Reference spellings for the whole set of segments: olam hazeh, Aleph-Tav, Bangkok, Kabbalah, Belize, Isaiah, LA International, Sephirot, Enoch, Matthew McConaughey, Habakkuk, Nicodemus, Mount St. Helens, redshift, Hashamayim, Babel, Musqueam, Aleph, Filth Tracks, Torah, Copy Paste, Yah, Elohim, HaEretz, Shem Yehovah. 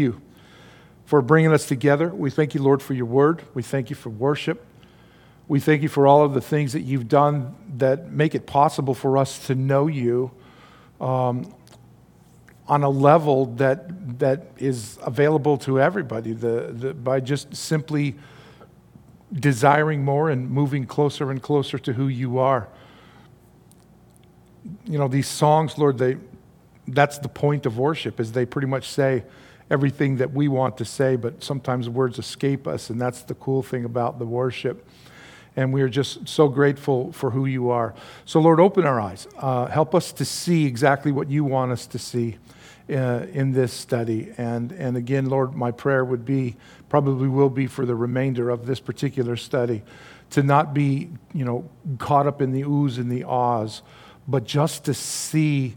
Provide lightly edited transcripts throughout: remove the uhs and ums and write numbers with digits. you for bringing us together. We thank you, Lord, for your word. We thank you for worship. We thank you for all of the things that you've done that make it possible for us to know you on a level that is available to everybody, by just simply desiring more and moving closer and closer to who you are. You know, these songs, Lord, that's the point of worship, is they pretty much say everything that we want to say, but sometimes words escape us, and that's the cool thing about the worship. And we are just so grateful for who you are. So, Lord, open our eyes. Help us to see exactly what you want us to see in this study. And again, Lord, my prayer would be, probably will be for the remainder of this particular study, to not be, caught up in the oohs and the ahs, but just to see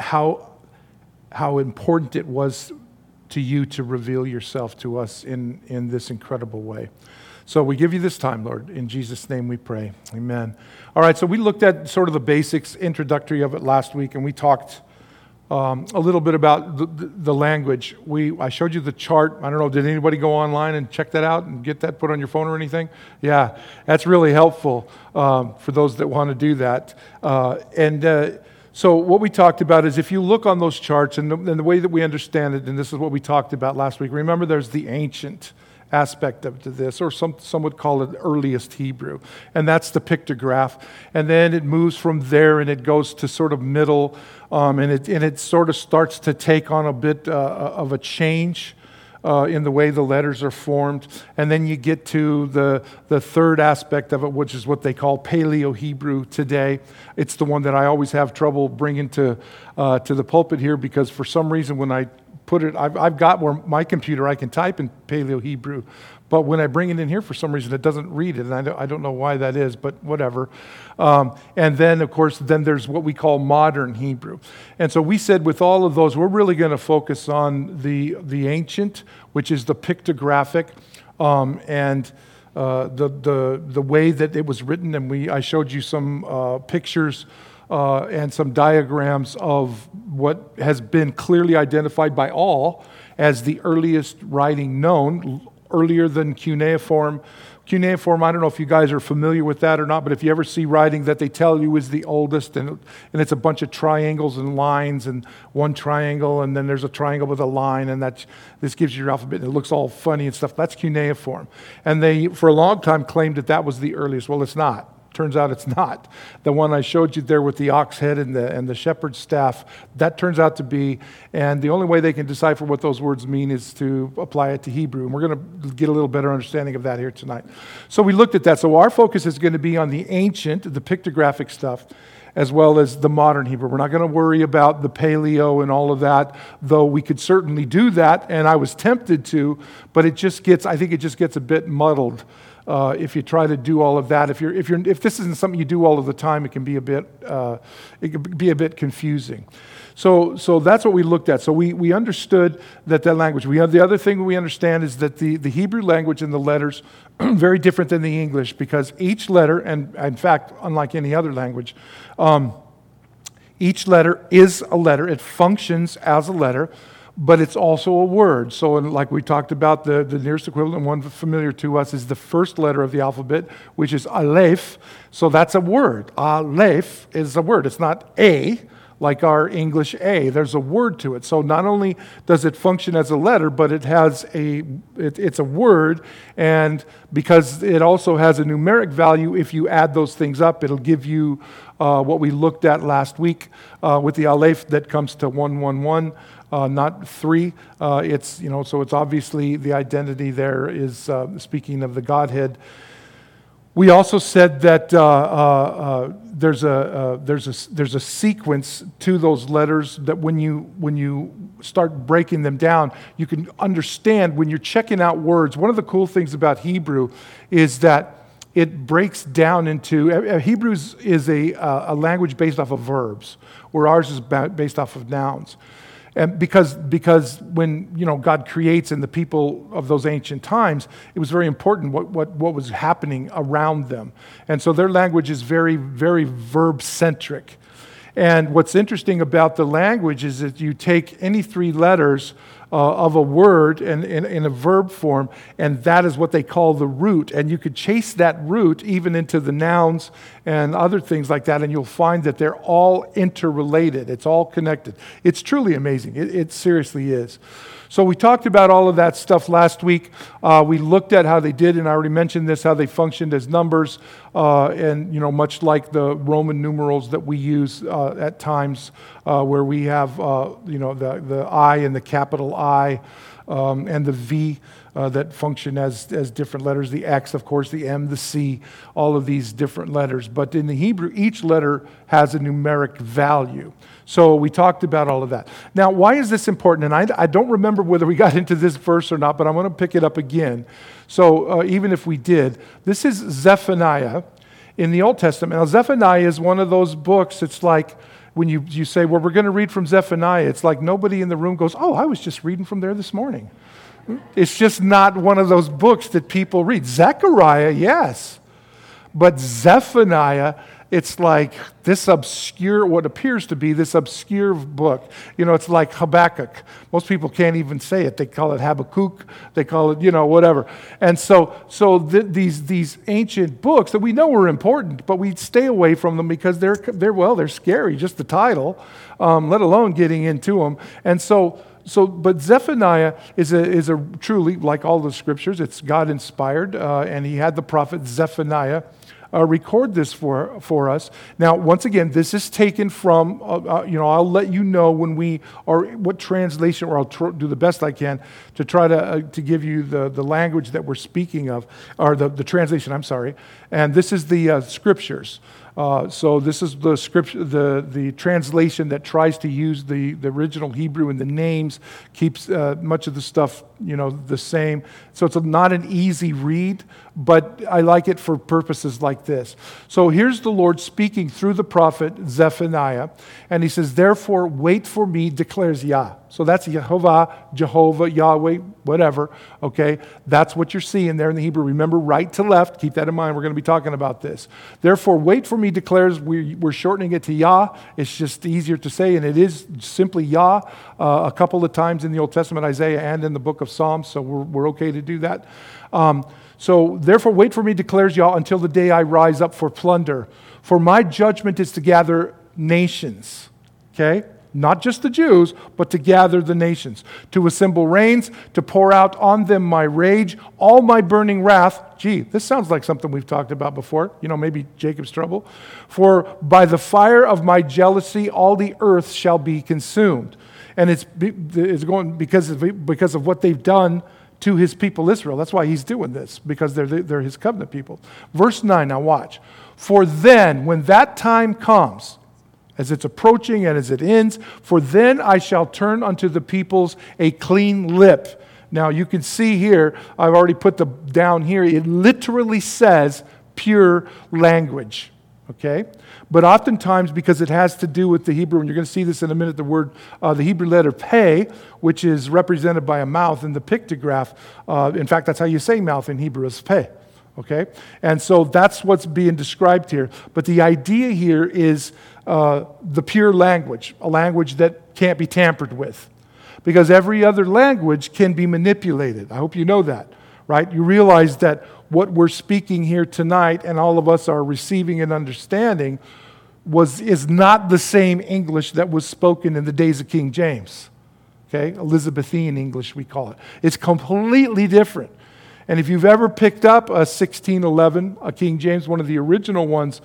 how important it was to you to reveal yourself to us in this incredible way. So we give you this time, Lord. In Jesus' name we pray. Amen. All right, so we looked at sort of the basics, introductory of it last week, and we talked a little bit about the language. I showed you the chart. I don't know, did anybody go online and check that out and get that put on your phone or anything? Yeah, that's really helpful for those that want to do that. So what we talked about is, if you look on those charts and the way that we understand it, and this is what we talked about last week, remember there's the ancient aspect of this, or some would call it earliest Hebrew, and that's the pictograph. And then it moves from there and it goes to sort of middle, and it sort of starts to take on a bit of a change in the way the letters are formed. And then you get to the third aspect of it, which is what they call Paleo-Hebrew today. It's the one that I always have trouble bringing to the pulpit here, because for some reason when I put it, I've got where my computer, I can type in Paleo-Hebrew, but when I bring it in here, for some reason, it doesn't read it, and I don't know why that is, but whatever. And then, of course, there's what we call modern Hebrew. And so we said with all of those, we're really going to focus on the ancient, which is the pictographic, and the way that it was written. And I showed you some pictures and some diagrams of what has been clearly identified by all as the earliest writing known, earlier than cuneiform. Cuneiform, I don't know if you guys are familiar with that or not, but if you ever see writing that they tell you is the oldest, and it's a bunch of triangles and lines, and one triangle, and then there's a triangle with a line, and this gives you your alphabet, and it looks all funny and stuff. That's cuneiform. And they, for a long time, claimed that was the earliest. Well, it's not. Turns out it's not. The one I showed you there with the ox head and the shepherd's staff, that turns out to be, and the only way they can decipher what those words mean is to apply it to Hebrew. And we're going to get a little better understanding of that here tonight. So we looked at that. So our focus is going to be on the ancient, the pictographic stuff, as well as the modern Hebrew. We're not going to worry about the paleo and all of that, though we could certainly do that, and I was tempted to, but I think it just gets a bit muddled. If you try to do all of that, if this isn't something you do all of the time, it can be a bit confusing. So that's what we looked at. So we understood that language. The other thing we understand is that the Hebrew language and the letters are very different than the English, because each letter, and in fact, unlike any other language, each letter is a letter. It functions as a letter, but it's also a word. So like we talked about, the nearest equivalent, one familiar to us, is the first letter of the alphabet, which is Aleph. So that's a word. Aleph is a word. It's not A, like our English A. There's a word to it. So not only does it function as a letter, but it has it's a word, and because it also has a numeric value, if you add those things up, it'll give you what we looked at last week with the Aleph that comes to 111. Not three. So it's obviously the identity there is speaking of the Godhead. We also said that there's a sequence to those letters, that when you start breaking them down, you can understand when you're checking out words. One of the cool things about Hebrew is that it breaks down into Hebrew is a language based off of verbs, where ours is based off of nouns. And because when God creates and the people of those ancient times, it was very important what was happening around them. And so their language is very, very verb-centric. And what's interesting about the language is that you take any three letters of a word in a verb form, and that is what they call the root. And you could chase that root even into the nouns and other things like that, and you'll find that they're all interrelated. It's all connected. It's truly amazing. It seriously is. So we talked about all of that stuff last week. We looked at how they did, and I already mentioned this, how they functioned as numbers, and much like the Roman numerals that we use at times, where we have the I and the capital I, and the V that function as different letters, the X, of course, the M, the C, all of these different letters. But in the Hebrew, each letter has a numeric value. So we talked about all of that. Now, why is this important? And I don't remember whether we got into this verse or not, but I'm going to pick it up again. So even if we did, this is Zephaniah in the Old Testament. Now, Zephaniah is one of those books. It's like when you say, well, we're going to read from Zephaniah, it's like nobody in the room goes, oh, I was just reading from there this morning. It's just not one of those books that people read. Zechariah, yes. But Zephaniah, it's like this obscure, what appears to be this obscure book. It's like Habakkuk. Most people can't even say it. They call it Habakkuk. They call it, whatever. And so these ancient books that we know are important, but we stay away from them because they're scary, just the title, let alone getting into them. And but Zephaniah is a truly, like all the scriptures, it's God-inspired, and he had the prophet Zephaniah record this for us. Now, once again, this is taken from, I'll let you know when we, or what translation, or I'll do the best I can to try to give you the language that we're speaking of, or the translation, I'm sorry. And this is the scriptures. So this is the scripture, the translation that tries to use the original Hebrew and the names, keeps much of the stuff the same. So it's not an easy read, but I like it for purposes like this. So here's the Lord speaking through the prophet Zephaniah, and he says, "Therefore wait for me, declares Yah." So that's Jehovah, Yahweh, whatever, okay? That's what you're seeing there in the Hebrew. Remember, right to left. Keep that in mind. We're going to be talking about this. Therefore, wait for me declares. We're shortening it to Yah. It's just easier to say, and it is simply Yah a couple of times in the Old Testament, Isaiah, and in the book of Psalms, so we're okay to do that. So, therefore, wait for me declares Yah until the day I rise up for plunder. For my judgment is to gather nations, okay? Not just the Jews, but to gather the nations, to assemble reigns, to pour out on them my rage, all my burning wrath. Gee, this sounds like something we've talked about before. Maybe Jacob's trouble. For by the fire of my jealousy, all the earth shall be consumed. And it's going because of what they've done to his people Israel. That's why he's doing this, because they're his covenant people. Verse 9, now watch. For then, when that time comes, as it's approaching and as it ends, for then I shall turn unto the peoples a clean lip. Now you can see here, I've already put down here, it literally says pure language, okay? But oftentimes, because it has to do with the Hebrew, and you're going to see this in a minute, the word, the Hebrew letter peh, which is represented by a mouth in the pictograph. In fact, that's how you say mouth in Hebrew, is peh. Okay? And so that's what's being described here. But the idea here is the pure language, a language that can't be tampered with, because every other language can be manipulated. I hope you know that, right? You realize that what we're speaking here tonight and all of us are receiving and understanding is not the same English that was spoken in the days of King James, okay? Elizabethan English, we call it. It's completely different. And if you've ever picked up a 1611, a King James, one of the original ones,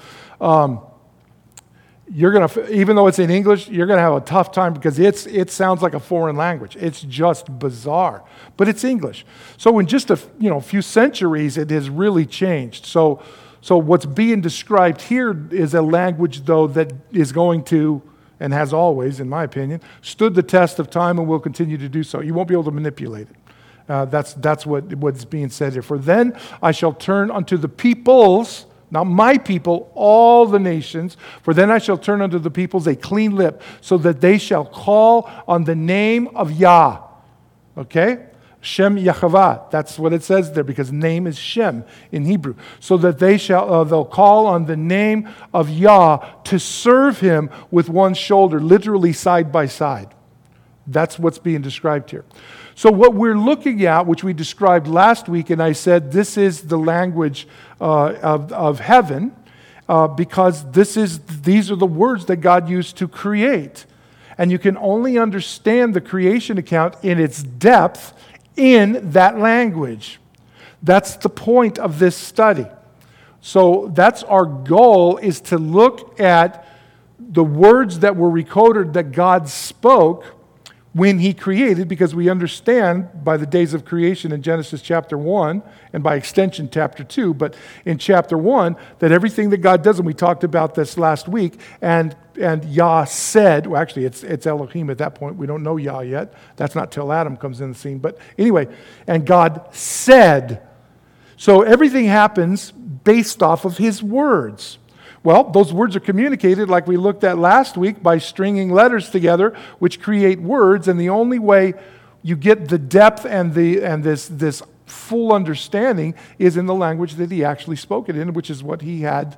you're going to, even though it's in English, you're going to have a tough time because it sounds like a foreign language. It's just bizarre, but it's English. So in just a few centuries, it has really changed. So what's being described here is a language, though, that is going to, and has always, in my opinion, stood the test of time and will continue to do so. You won't be able to manipulate it. That's what's being said here. For then I shall turn unto the peoples, not my people, all the nations. For then I shall turn unto the peoples a clean lip, so that they shall call on the name of Yah. Okay? Shem Yehovah. That's what it says there, because name is Shem in Hebrew. So that they'll call on the name of Yah to serve him with one shoulder, literally side by side. That's what's being described here. So what we're looking at, which we described last week, and I said this is the language of heaven, because these are the words that God used to create. And you can only understand the creation account in its depth in that language. That's the point of this study. So that's our goal, is to look at the words that were recorded that God spoke when he created, because we understand by the days of creation in Genesis chapter 1, and by extension chapter 2, but in chapter 1, that everything that God does, and we talked about this last week, and Yah said, well, actually, it's Elohim at that point. We don't know Yah yet. That's not till Adam comes in the scene. But anyway, and God said. So everything happens based off of his words. Well, those words are communicated, like we looked at last week, by stringing letters together, which create words. And the only way you get the depth and this full understanding is in the language that he actually spoke it in, which is what he had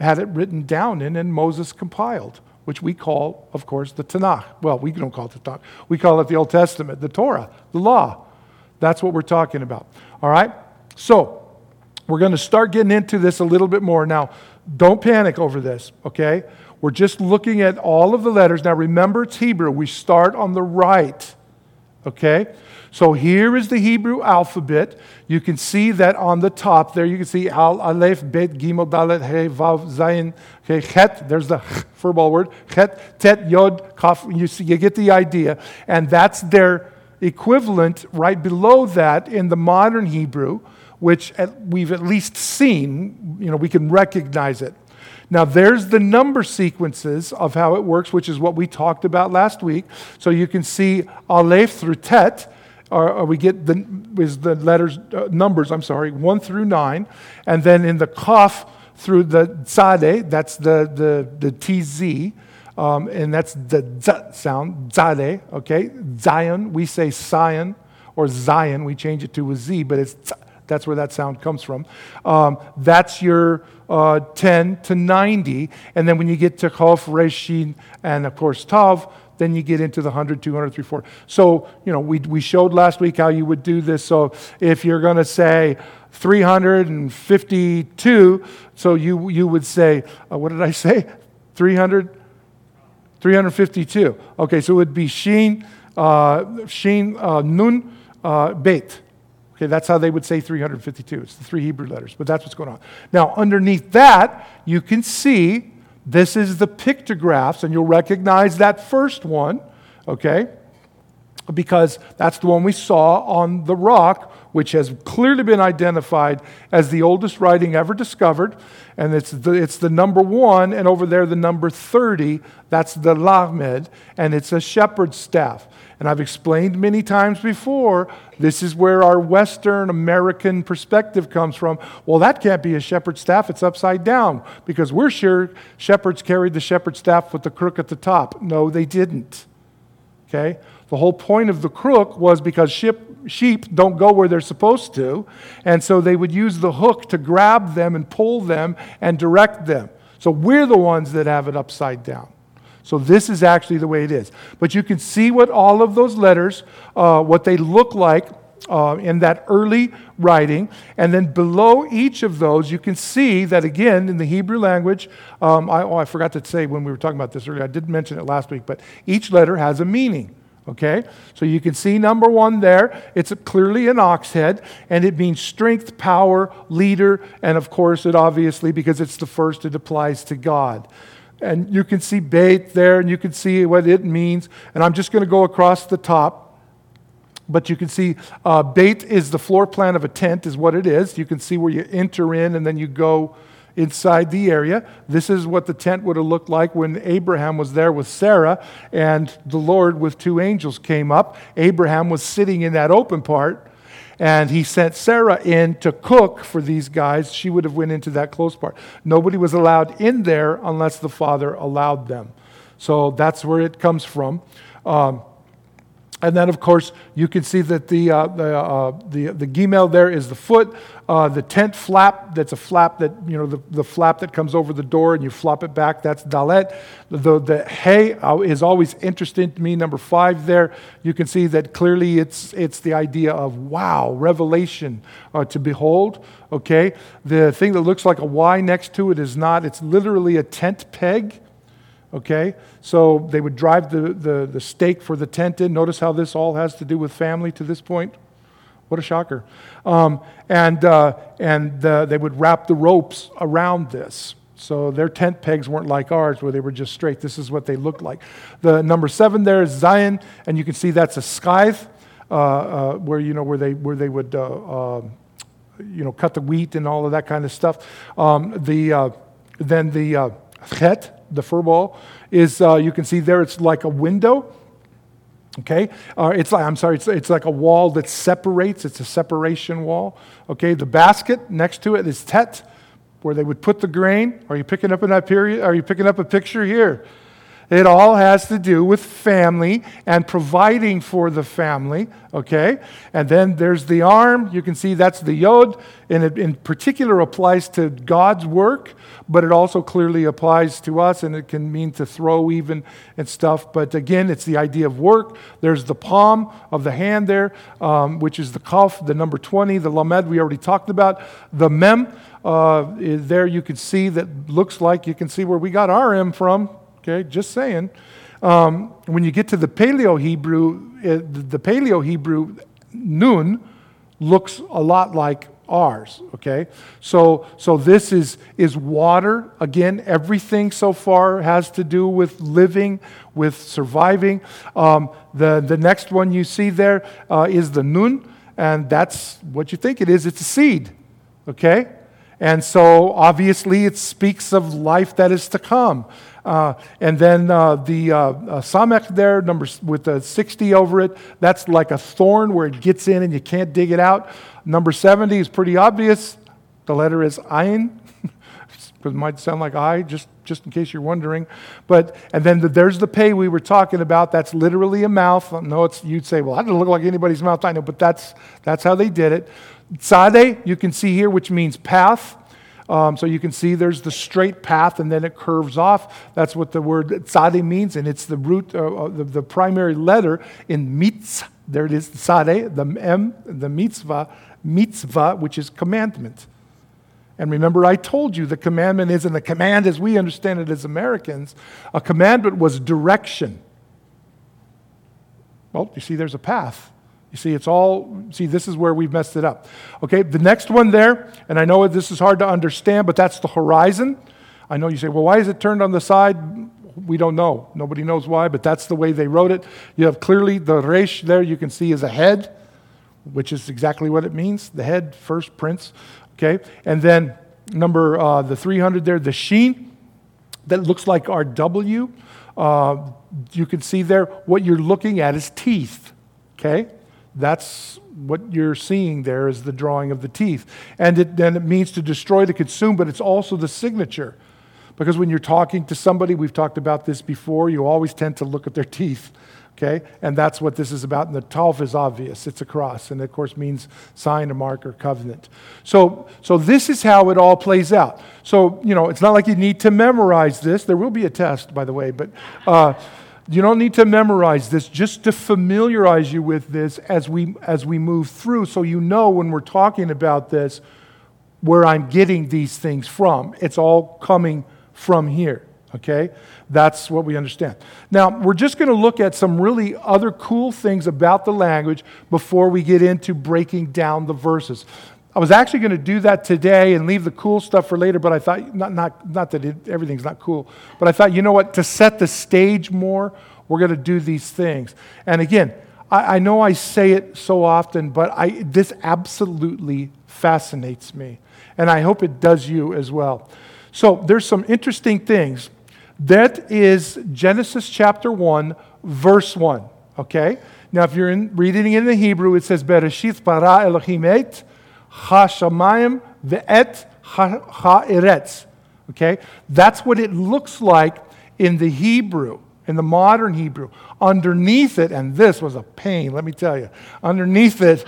it written down in and Moses compiled, which we call, of course, the Tanakh. Well, we don't call it the Tanakh. We call it the Old Testament, the Torah, the law. That's what we're talking about. All right? So we're going to start getting into this a little bit more. Now, don't panic over this, okay? We're just looking at all of the letters. Now, remember, it's Hebrew. We start on the right, okay? So here is the Hebrew alphabet. You can see that on the top there. You can see Al, Aleph, Bet, Gimel, Dalet, He, Vav, Zayin, He, Chet. There's the furball word. Chet, Tet, Yod, Kaf. You get the idea. And that's their equivalent right below that in the modern Hebrew, which we've at least seen, we can recognize it. Now, there's the number sequences of how it works, which is what we talked about last week. So you can see Aleph through Tet, or we get the letters, numbers, 1 through 9. And then in the Kaf through the Tzadeh, that's the TZ, and that's the Z sound, Tzadeh, okay? Zion, we say Sion, or Zion, we change it to a Z, but it's Tzadeh. That's where that sound comes from. That's your 10 to 90. And then when you get to Chof, Reshin, and of course Tav, then you get into the 100, 200, 300, 400. So, we showed last week how you would do this. So if you're going to say 352, so you would say, 352. Okay, so it would be Shin, Nun, Beit. Okay, that's how they would say 352. It's the three Hebrew letters, but that's what's going on. Now, underneath that, you can see this is the pictographs, and you'll recognize that first one, okay, because that's the one we saw on the rock, which has clearly been identified as the oldest writing ever discovered, and it's the number 1, and over there the number 30, that's the Lamed, and it's a shepherd's staff. And I've explained many times before, this is where our Western American perspective comes from. Well, that can't be a shepherd's staff. It's upside down, because we're sure shepherds carried the shepherd's staff with the crook at the top. No, they didn't. Okay? The whole point of the crook was because sheep don't go where they're supposed to, and so they would use the hook to grab them and pull them and direct them. So we're the ones that have it upside down. So this is actually the way it is. But you can see what all of those letters, what they look like in that early writing. And then below each of those, you can see that, again, in the Hebrew language, I forgot to say when we were talking about this earlier, I did mention it last week, but each letter has a meaning. Okay, so you can see number 1 there. It's clearly an ox head, and it means strength, power, leader, and of course it obviously, because it's the first, it applies to God. And you can see Beit there, and you can see what it means. And I'm just going to go across the top. But you can see Beit is the floor plan of a tent, is what it is. You can see where you enter in, and then you go inside the area. This is what the tent would have looked like when Abraham was there with Sarah, and the Lord with 2 angels came up. Abraham was sitting in that open part. And he sent Sarah in to cook for these guys. She would have went into that closed part. Nobody was allowed in there unless the father allowed them. So that's where it comes from. And then, of course, you can see that the gimel there is the foot, the tent flap. That's a flap that the flap that comes over the door, and you flop it back. That's dalet. The hey is always interesting to me. Number 5 there, you can see that clearly. It's the idea of wow, revelation to behold. Okay, the thing that looks like a Y next to it is not. It's literally a tent peg. Okay, so they would drive the stake for the tent in. Notice how this all has to do with family to this point. What a shocker. And they would wrap the ropes around this. So their tent pegs weren't like ours where they were just straight. This is what they looked like. The number 7 there is Zion, and you can see that's a scythe where they would cut the wheat and all of that kind of stuff. Then the chet, the fur ball, is you can see there it's like a window, okay? It's like a wall that separates. It's a separation wall, okay? The basket next to it is tet, where they would put the grain. Are you picking up an period? Are you picking up a picture here? It all has to do with family and providing for the family, okay? And then there's the arm. You can see that's the yod, and it in particular applies to God's work, but it also clearly applies to us, and it can mean to throw even and stuff. But again, it's the idea of work. There's the palm of the hand there, which is the kaf, the number 20, the lamed we already talked about, the mem. There you can see that looks like you can see where we got our M from. Okay, just saying. When you get to the Paleo-Hebrew, the Paleo-Hebrew nun looks a lot like ours. Okay, so this is water again. Everything so far has to do with living, with surviving. The next one you see there is the nun, and that's what you think it is. It's a seed. Okay, and so obviously it speaks of life that is to come. And then the samech there, with the 60 over it, that's like a thorn where it gets in and you can't dig it out. Number 70 is pretty obvious. The letter is ayin. It might sound like I, just in case you're wondering. And then there's the pay we were talking about. That's literally a mouth. No, you'd say, well, that doesn't look like anybody's mouth. I know, but that's how they did it. Tzadeh, you can see here, which means path. So you can see there's the straight path, and then it curves off. That's what the word tzadeh means, and it's the root, the primary letter in mitzvah. There it is, tzadeh, the M, the mitzvah, which is commandment. And remember, I told you the commandment isn't a command as we understand it as Americans. A commandment was direction. Well, you see, there's a path. You see, this is where we've messed it up. Okay, the next one there, and I know this is hard to understand, but that's the horizon. I know you say, well, why is it turned on the side? We don't know. Nobody knows why, but that's the way they wrote it. You have clearly the resh there you can see is a head, which is exactly what it means, the head, first prince. Okay, and then number the 300 there, the sheen, that looks like our W. You can see there what you're looking at is teeth, okay? That's what you're seeing there is the drawing of the teeth. And it means to destroy, to consume, but it's also the signature. Because when you're talking to somebody, we've talked about this before, you always tend to look at their teeth, okay? And that's what this is about. And the Tav is obvious. It's a cross. And it, of course, means sign, a mark, or covenant. So this is how it all plays out. So, it's not like you need to memorize this. There will be a test, by the way, but... you don't need to memorize this, just to familiarize you with this as we move through, so you know when we're talking about this where I'm getting these things from. It's all coming from here, okay? That's what we understand. Now, we're just going to look at some really other cool things about the language before we get into breaking down the verses. I was actually going to do that today and leave the cool stuff for later, but I thought, not that everything's not cool, but I thought, you know what, to set the stage more, we're going to do these things. And again, I know I say it so often, but this absolutely fascinates me, and I hope it does you as well. So there's some interesting things. That is Genesis chapter 1, verse 1, okay? Now, if you're reading in the Hebrew, it says, Bereshit bara Elohim et Hashamayim ve'et HaEretz. Okay? That's what it looks like in the Hebrew. in the modern Hebrew. Underneath it, and this was a pain, let me tell you, underneath it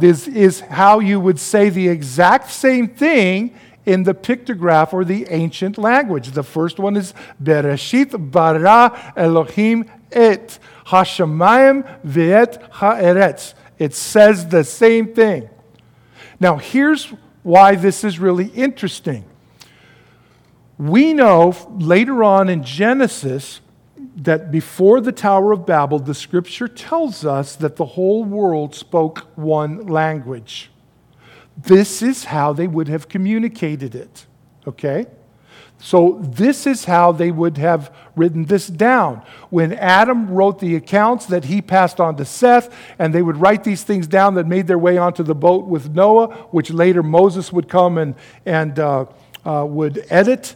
this is how you would say the exact same thing in the pictograph or the ancient language. The first one is Bereshit Bara Elohim et Hashamayim ve'et HaEretz. It says the same thing. Now, here's why this is really interesting. We know later on in Genesis that before the Tower of Babel, the scripture tells us that the whole world spoke one language. This is how they would have communicated it, okay? So this is how they would have written this down. When Adam wrote the accounts that he passed on to Seth, and they would write these things down that made their way onto the boat with Noah, which later Moses would come and would edit.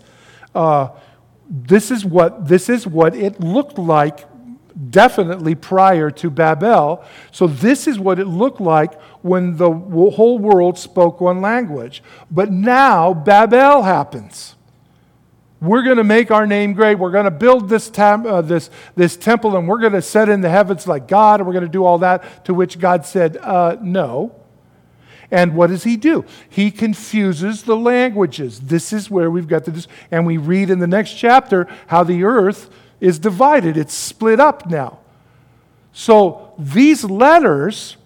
This is what it looked like definitely prior to Babel. So this is what it looked like when the whole world spoke one language. But now Babel happens. We're going to make our name great. We're going to build this temple, and we're going to set in the heavens like God, and we're going to do all that, to which God said, no. And what does he do? He confuses the languages. This is where we've got this. And we read in the next chapter how the earth is divided. It's split up now. So these letters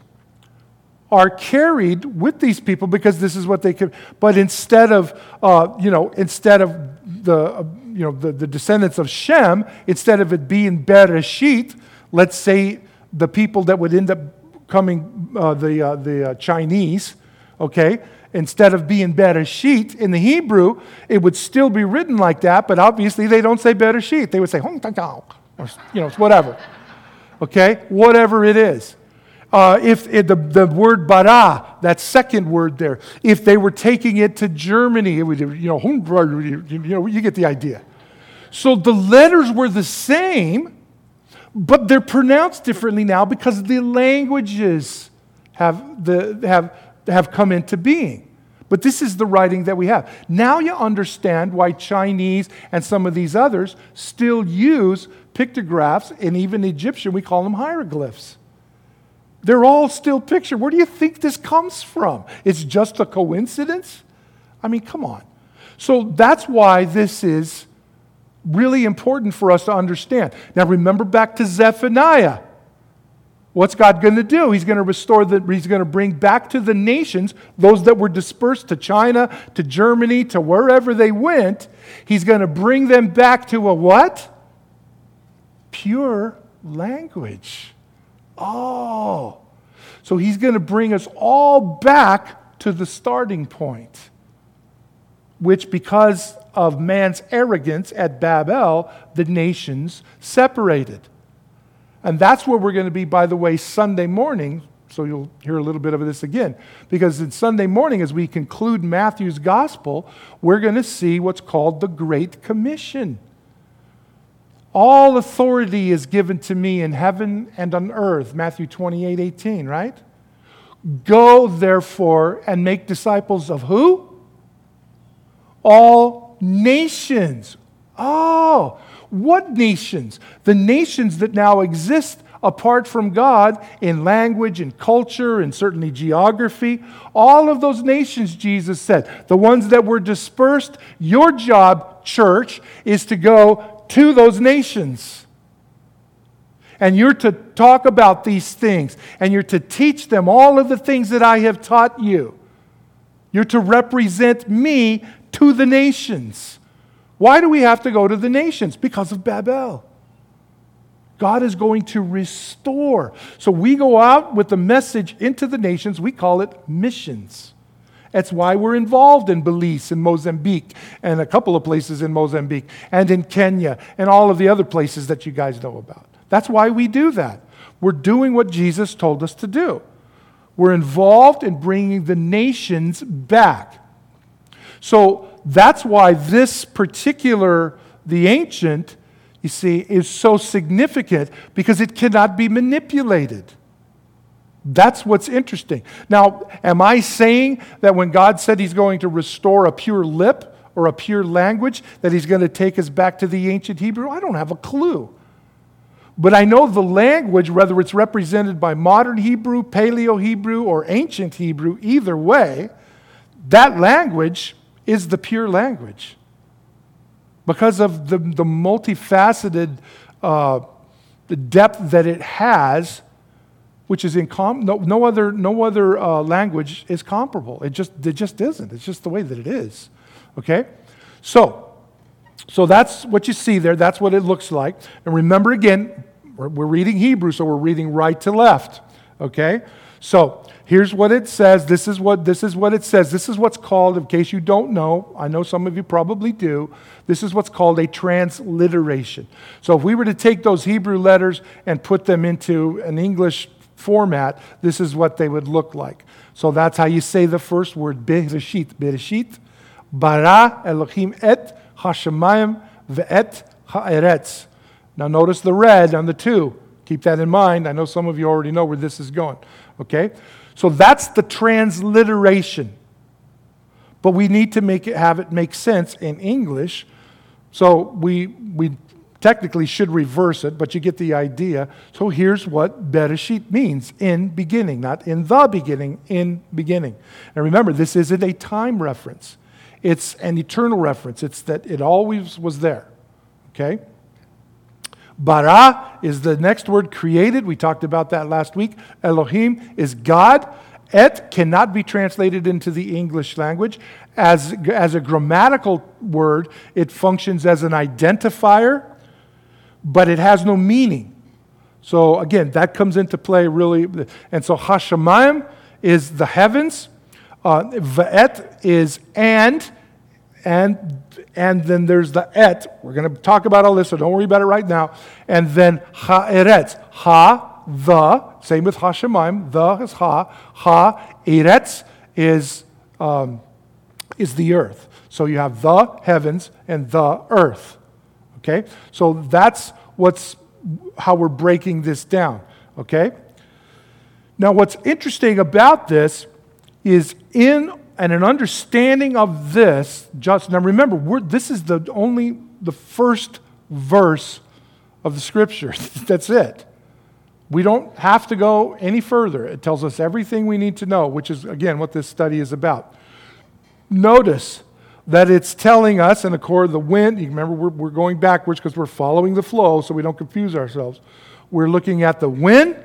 are carried with these people because this is what they could. But instead of the descendants of Shem, instead of it being Bereshit, let's say the people that would end up coming, the Chinese, okay? Instead of being Bereshit in the Hebrew, it would still be written like that, but obviously they don't say Bereshit. They would say Hong Tang Tao, or it's whatever, okay? Whatever it is. If the word bara, that second word there, if they were taking it to Germany, it would, you get the idea. So the letters were the same, but they're pronounced differently now because the languages have come into being. But this is the writing that we have. Now you understand why Chinese and some of these others still use pictographs, and even Egyptian, we call them hieroglyphs. They're all still pictured. Where do you think this comes from? It's just a coincidence? I mean, come on. So that's why this is really important for us to understand. Now remember back to Zephaniah. What's God going to do? He's going to he's going to bring back to the nations those that were dispersed to China, to Germany, to wherever they went. He's going to bring them back to a what? Pure language. Oh, so he's going to bring us all back to the starting point, which because of man's arrogance at Babel, the nations separated. And that's where we're going to be, by the way, Sunday morning. So you'll hear a little bit of this again, because in Sunday morning, as we conclude Matthew's gospel, we're going to see what's called the Great Commission. All authority is given to me in heaven and on earth, Matthew 28:18, right? Go, therefore, and make disciples of who? All nations. Oh, what nations? The nations that now exist apart from God in language and culture and certainly geography. All of those nations, Jesus said, the ones that were dispersed, your job, church, is to go to those nations. And you're to talk about these things, and you're to teach them all of the things that I have taught you. You're to represent me to the nations. Why do we have to go to the nations? Because of Babel. God is going to restore. So we go out with the message into the nations. We call it missions. That's why we're involved in Belize and Mozambique and a couple of places in Mozambique and in Kenya and all of the other places that you guys know about. That's why we do that. We're doing what Jesus told us to do. We're involved in bringing the nations back. So that's why this particular, the ancient, you see, is so significant, because it cannot be manipulated. That's what's interesting. Now, am I saying that when God said he's going to restore a pure lip or a pure language, that he's going to take us back to the ancient Hebrew? I don't have a clue. But I know the language, whether it's represented by modern Hebrew, Paleo-Hebrew, or ancient Hebrew, either way, that language is the pure language. Because of the multifaceted the depth that it has, which is no other language is comparable. It just isn't. It's just the way that it is. Okay? So that's what you see there. That's what it looks like. And remember again, we're reading Hebrew, so we're reading right to left. Okay? So here's what it says. This is what it says. This is what's called, in case you don't know, I know some of you probably do, this is what's called a transliteration. So if we were to take those Hebrew letters and put them into an English format, this is what they would look like. So that's how you say the first word, Bereshit. Bereshit, Bara, Elohim et, Hashamayim ve'et, HaEretz. Now notice the red on the two. Keep that in mind. I know some of you already know where this is going. Okay? So that's the transliteration. But we need to have it make sense in English. So we technically should reverse it, but you get the idea. So here's what Bereshit means, in beginning, not in the beginning, in beginning. And remember, this isn't a time reference. It's an eternal reference. It's that it always was there. Okay? Bara is the next word, created. We talked about that last week. Elohim is God. Et cannot be translated into the English language. As a grammatical word, it functions as an identifier, but it has no meaning. So again, that comes into play really. And so Hashamayim is the heavens. V'et is and then there's the et. We're going to talk about all this, so don't worry about it right now. And then ha'eretz. Ha, the, same with Hashamayim. The is ha. Ha'eretz is the earth. So you have the heavens and the earth. Okay? So that's how we're breaking this down. Okay? Now what's interesting about this is an understanding of this, just now remember, this is the first verse of the scripture. That's it. We don't have to go any further. It tells us everything we need to know, which is, again, what this study is about. Notice that it's telling us, in the core of the wind, you remember we're going backwards because we're following the flow so we don't confuse ourselves. We're looking at the when,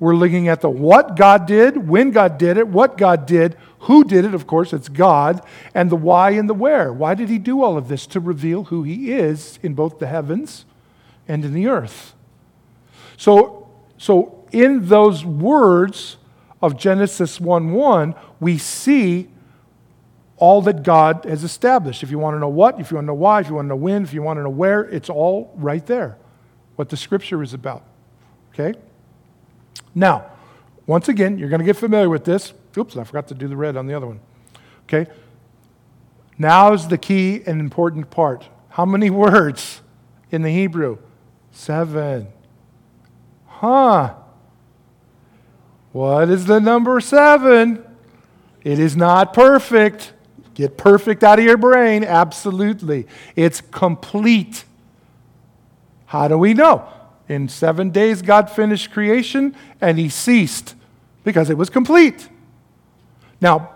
we're looking at the what God did, when God did it, what God did, who did it, of course, it's God, and the why and the where. Why did he do all of this? To reveal who he is in both the heavens and in the earth. So in those words of Genesis 1:1, we see all that God has established. If you want to know what, if you want to know why, if you want to know when, if you want to know where, it's all right there, what the scripture is about. Okay? Now, once again, you're going to get familiar with this. Oops, I forgot to do the red on the other one. Okay? Now's the key and important part. How many words in the Hebrew? 7. What is the number 7? It is not perfect. Get perfect out of your brain. Absolutely. It's complete. How do we know? In 7 days, God finished creation, and he ceased because it was complete. Now,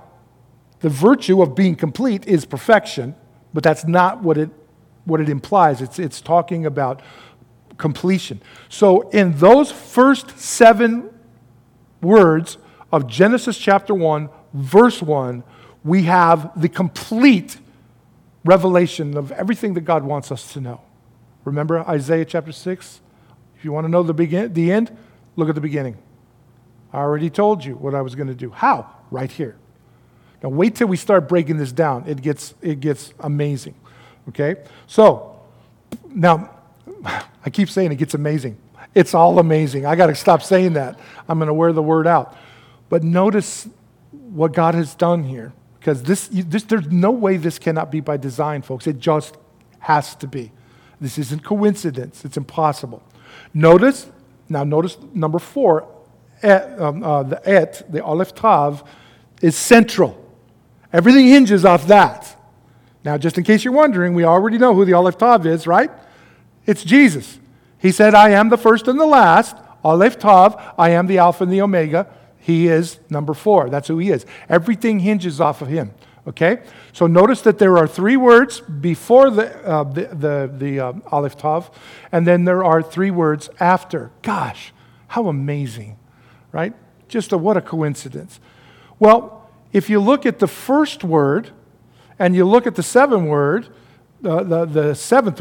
the virtue of being complete is perfection, but that's not what it implies. It's talking about completion. So in those first 7 words of Genesis chapter 1, verse 1, we have the complete revelation of everything that God wants us to know. Remember Isaiah chapter 6? If you want to know the end, look at the beginning. I already told you what I was going to do. How? Right here. Now wait till we start breaking this down. It gets amazing. Okay? So, now, I keep saying it gets amazing. It's all amazing. I got to stop saying that. I'm going to wear the word out. But notice what God has done here. Because there's no way this cannot be by design, folks. It just has to be. This isn't coincidence. It's impossible. Notice number 4, the et, the Aleph-Tav, is central. Everything hinges off that. Now, just in case you're wondering, we already know who the Aleph-Tav is, right? It's Jesus. He said, I am the first and the last, Aleph-Tav, I am the Alpha and the Omega. He is number 4. That's who he is. Everything hinges off of him. Okay? So notice that there are 3 words before the Aleph-Tav, and then there are 3 words after. Gosh, how amazing, right? Just what a coincidence. Well, if you look at the first word, and you look at the seventh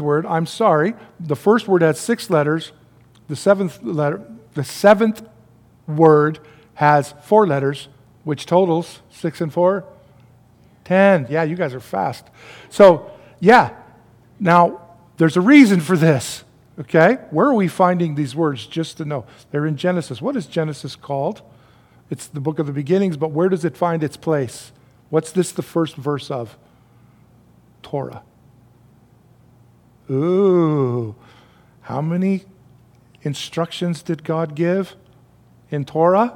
word, I'm sorry, the first word has 6 letters, the seventh word has 4 letters, which totals 6 and 4. 10. Yeah, you guys are fast. So, yeah. Now, there's a reason for this, okay? Where are we finding these words? Just to know. They're in Genesis. What is Genesis called? It's the book of the beginnings, but where does it find its place? What's this the first verse of? Torah. Ooh. How many instructions did God give in Torah?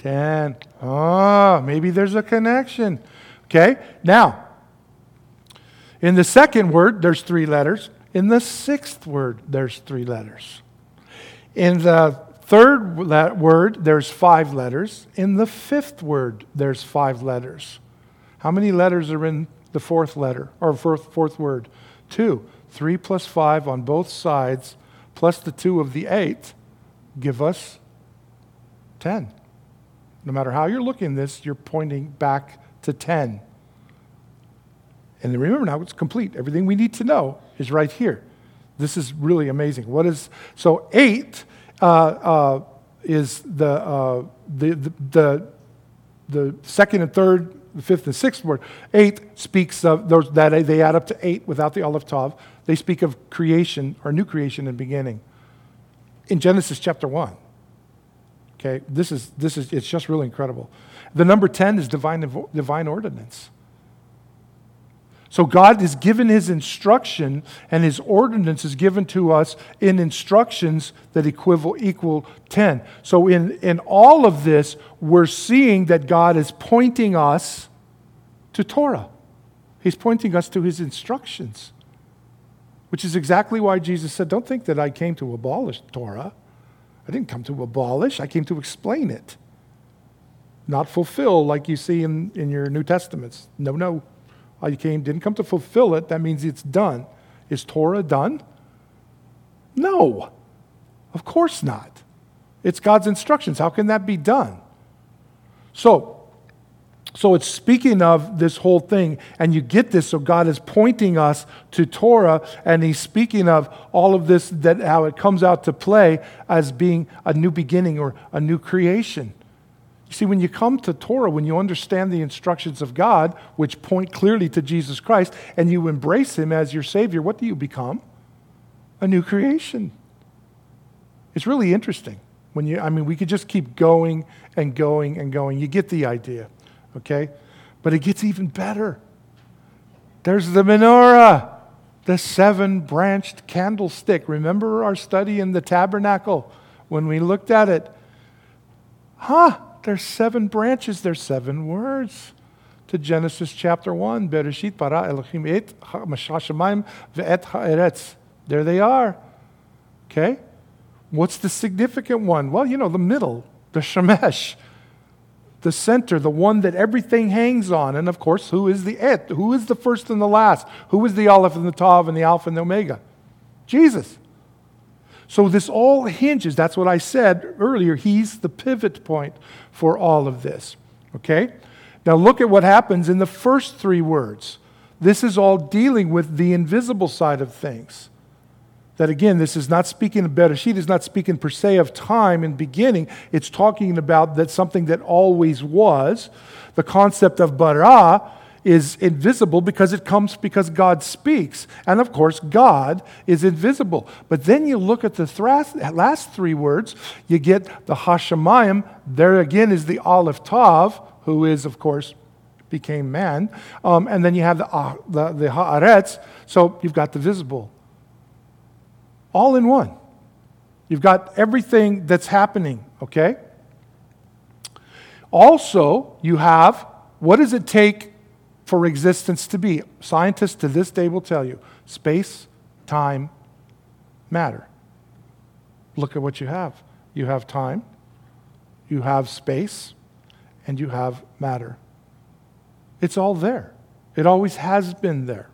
10. Ah, maybe there's a connection. Okay, now, in the second word, there's 3 letters. In the sixth word, there's 3 letters. In the third word, there's 5 letters. In the fifth word, there's 5 letters. How many letters are in the fourth letter, or fourth word? 2. 3 plus 5 on both sides, plus the 2 of the 8, give us 10. No matter how you're looking at this, you're pointing back to 10. And then remember now, it's complete. Everything we need to know is right here. This is really amazing. So 8 is the second and third, the fifth and sixth word. 8 speaks of those that they add up to 8 without the Aleph-Tav. They speak of creation or new creation and beginning. In Genesis chapter 1. Okay, this is it's just really incredible. The number 10 is divine ordinance. So God has given his instruction, and his ordinance is given to us in instructions that equal 10. So in all of this, we're seeing that God is pointing us to Torah. He's pointing us to his instructions, which is exactly why Jesus said, don't think that I came to abolish Torah. I didn't come to abolish, I came to explain it. Not fulfill like you see in your New Testaments. No. I didn't come to fulfill it. That means it's done. Is Torah done? No. Of course not. It's God's instructions. How can that be done? So it's speaking of this whole thing, and you get this, so God is pointing us to Torah, and he's speaking of all of this, that how it comes out to play as being a new beginning or a new creation. You see, when you come to Torah, when you understand the instructions of God, which point clearly to Jesus Christ, and you embrace him as your Savior, what do you become? A new creation. It's really interesting. We could just keep going and going and going. You get the idea. Okay? But it gets even better. There's the menorah, the 7-branched candlestick. Remember our study in the tabernacle when we looked at it? There's 7 branches, there's 7 words. To Genesis chapter 1, Bereshit, Bara, Elohim, et, Hashamayim, ve'et, HaEretz. There they are. Okay? What's the significant one? Well, the middle, the Shamash. The center, the one that everything hangs on. And of course, who is the Et? Who is the first and the last? Who is the Aleph and the Tav and the Alpha and the Omega? Jesus. So this all hinges. That's what I said earlier. He's the pivot point for all of this. Okay? Now look at what happens in the first 3 words. This is all dealing with the invisible side of things. That again, this is not speaking of Bereshit, is not speaking per se of time and beginning. It's talking about that something that always was. The concept of bara is invisible because it comes because God speaks. And of course, God is invisible. But then you look at the last 3 words, you get the Hashamayim. There again is the Aleph-Tav, who is, of course, became man. And then you have the HaEretz. So you've got the visible. All in one. You've got everything that's happening, okay? Also, you have, what does it take for existence to be? Scientists to this day will tell you, space, time, matter. Look at what you have. You have time, you have space, and you have matter. It's all there. It always has been there.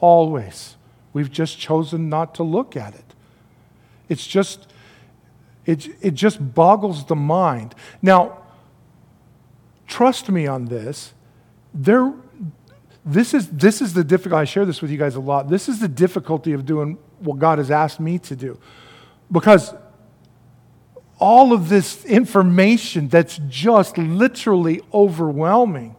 Always. We've just chosen not to look at it. It just boggles the mind. Now, trust me on this. This is the difficulty. I share this with you guys a lot. This is the difficulty of doing what God has asked me to do. Because all of this information that's just literally overwhelming.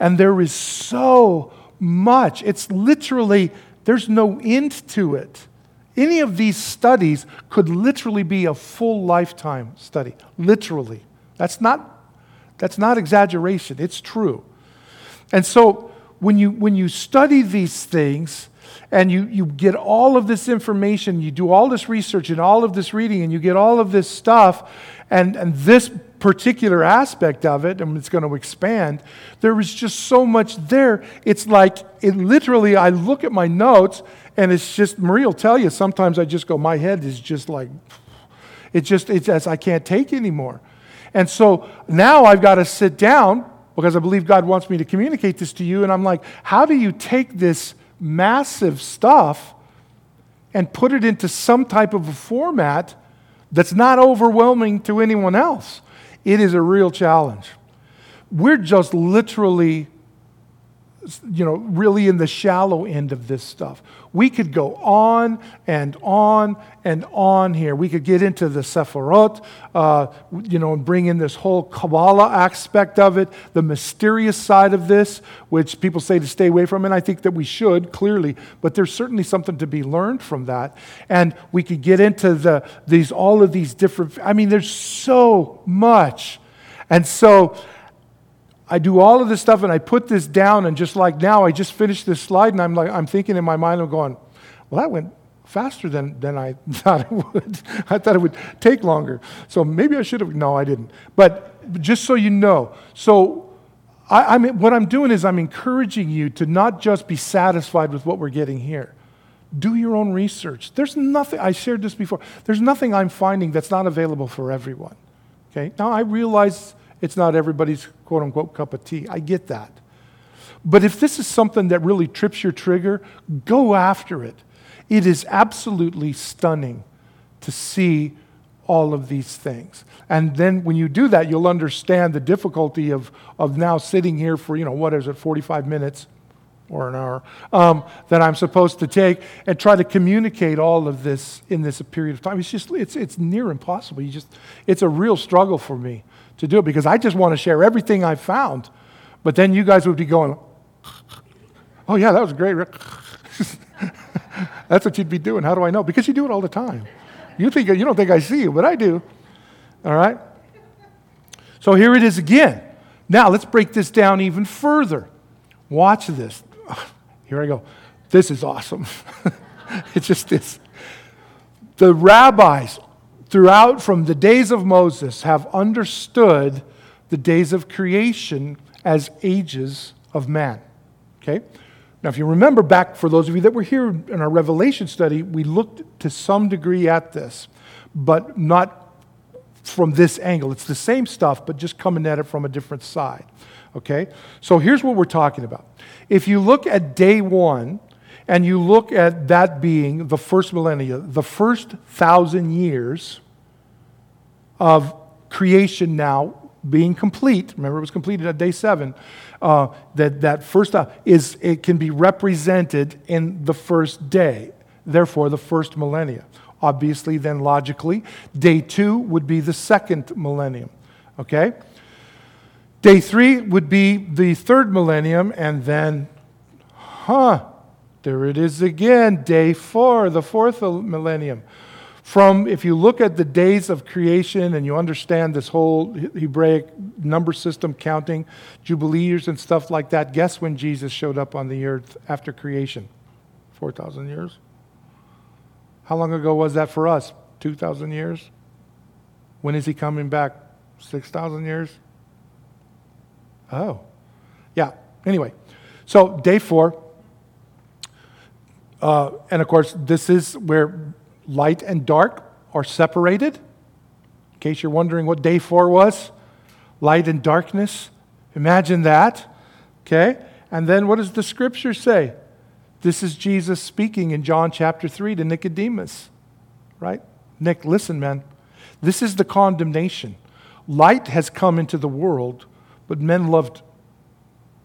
And there is so much. It's literally, there's no end to it. Any of these studies could literally be a full lifetime study. Literally. That's not exaggeration. It's true. And so when you study these things and you get all of this information, you do all this research and all of this reading, and you get all of this stuff, and this particular aspect of it, and it's going to expand, there is just so much there. It's like, it literally, I look at my notes, and it's just, Marie will tell you, sometimes I just go, my head is just like, it's I can't take anymore. And so now I've got to sit down, because I believe God wants me to communicate this to you, and I'm like, how do you take this massive stuff and put it into some type of a format that's not overwhelming to anyone else? It is a real challenge. We're just literally, really in the shallow end of this stuff. We could go on and on and on here. We could get into the Sephirot, and bring in this whole Kabbalah aspect of it, the mysterious side of this, which people say to stay away from, and I think that we should, clearly, but there's certainly something to be learned from that. And we could get into all of these different, there's so much. And so I do all of this stuff and I put this down, and just like now, I just finished this slide and I'm thinking in my mind, I'm going, well, that went faster than I thought it would. I thought it would take longer. So maybe I should have, no, I didn't. But just so you know, so what I'm doing is I'm encouraging you to not just be satisfied with what we're getting here. Do your own research. There's nothing, I shared this before, there's nothing I'm finding that's not available for everyone. Okay, now I realize it's not everybody's quote-unquote cup of tea. I get that. But if this is something that really trips your trigger, go after it. It is absolutely stunning to see all of these things. And then when you do that, you'll understand the difficulty of now sitting here for, 45 minutes or an hour, that I'm supposed to take and try to communicate all of this in this period of time. It's just, it's near impossible. It's a real struggle for me to do it, because I just want to share everything I found. But then you guys would be going, oh yeah, that was great. That's what you'd be doing. How do I know? Because you do it all the time. You don't think I see you, but I do. All right? So here it is again. Now let's break this down even further. Watch this. Here I go. This is awesome. It's just this. The rabbis throughout from the days of Moses have understood the days of creation as ages of man. Okay? Now, if you remember back, for those of you that were here in our Revelation study, we looked to some degree at this, but not from this angle. It's the same stuff, but just coming at it from a different side. Okay? So here's what we're talking about. If you look at day one, and you look at that being the first millennia, the first 1,000 years of creation now being complete. Remember, it was completed at day 7. That first is, it can be represented in the first day. Therefore, the first millennia. Obviously, then logically, day 2 would be the second millennium. Okay? Day 3 would be the third millennium, and then, there it is again, day 4, the fourth millennium. If you look at the days of creation and you understand this whole Hebraic number system, counting, jubilee years and stuff like that, guess when Jesus showed up on the earth after creation? 4,000 years. How long ago was that for us? 2,000 years. When is he coming back? 6,000 years. Oh, yeah. Anyway, so day 4. And of course, this is where light and dark are separated. In case you're wondering what day 4 was, light and darkness. Imagine that. Okay? And then what does the scripture say? This is Jesus speaking in John chapter 3 to Nicodemus. Right? Nick, listen, man. This is the condemnation. Light has come into the world, but men loved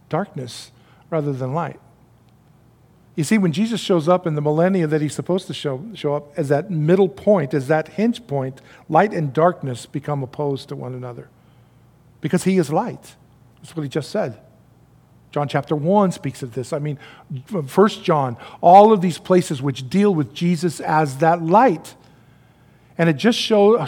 darkness rather than light. You see, when Jesus shows up in the millennia that he's supposed to show up as that middle point, as that hinge point, light and darkness become opposed to one another. Because he is light. That's what he just said. John chapter 1 speaks of this. I mean, 1 John, all of these places which deal with Jesus as that light. And it just shows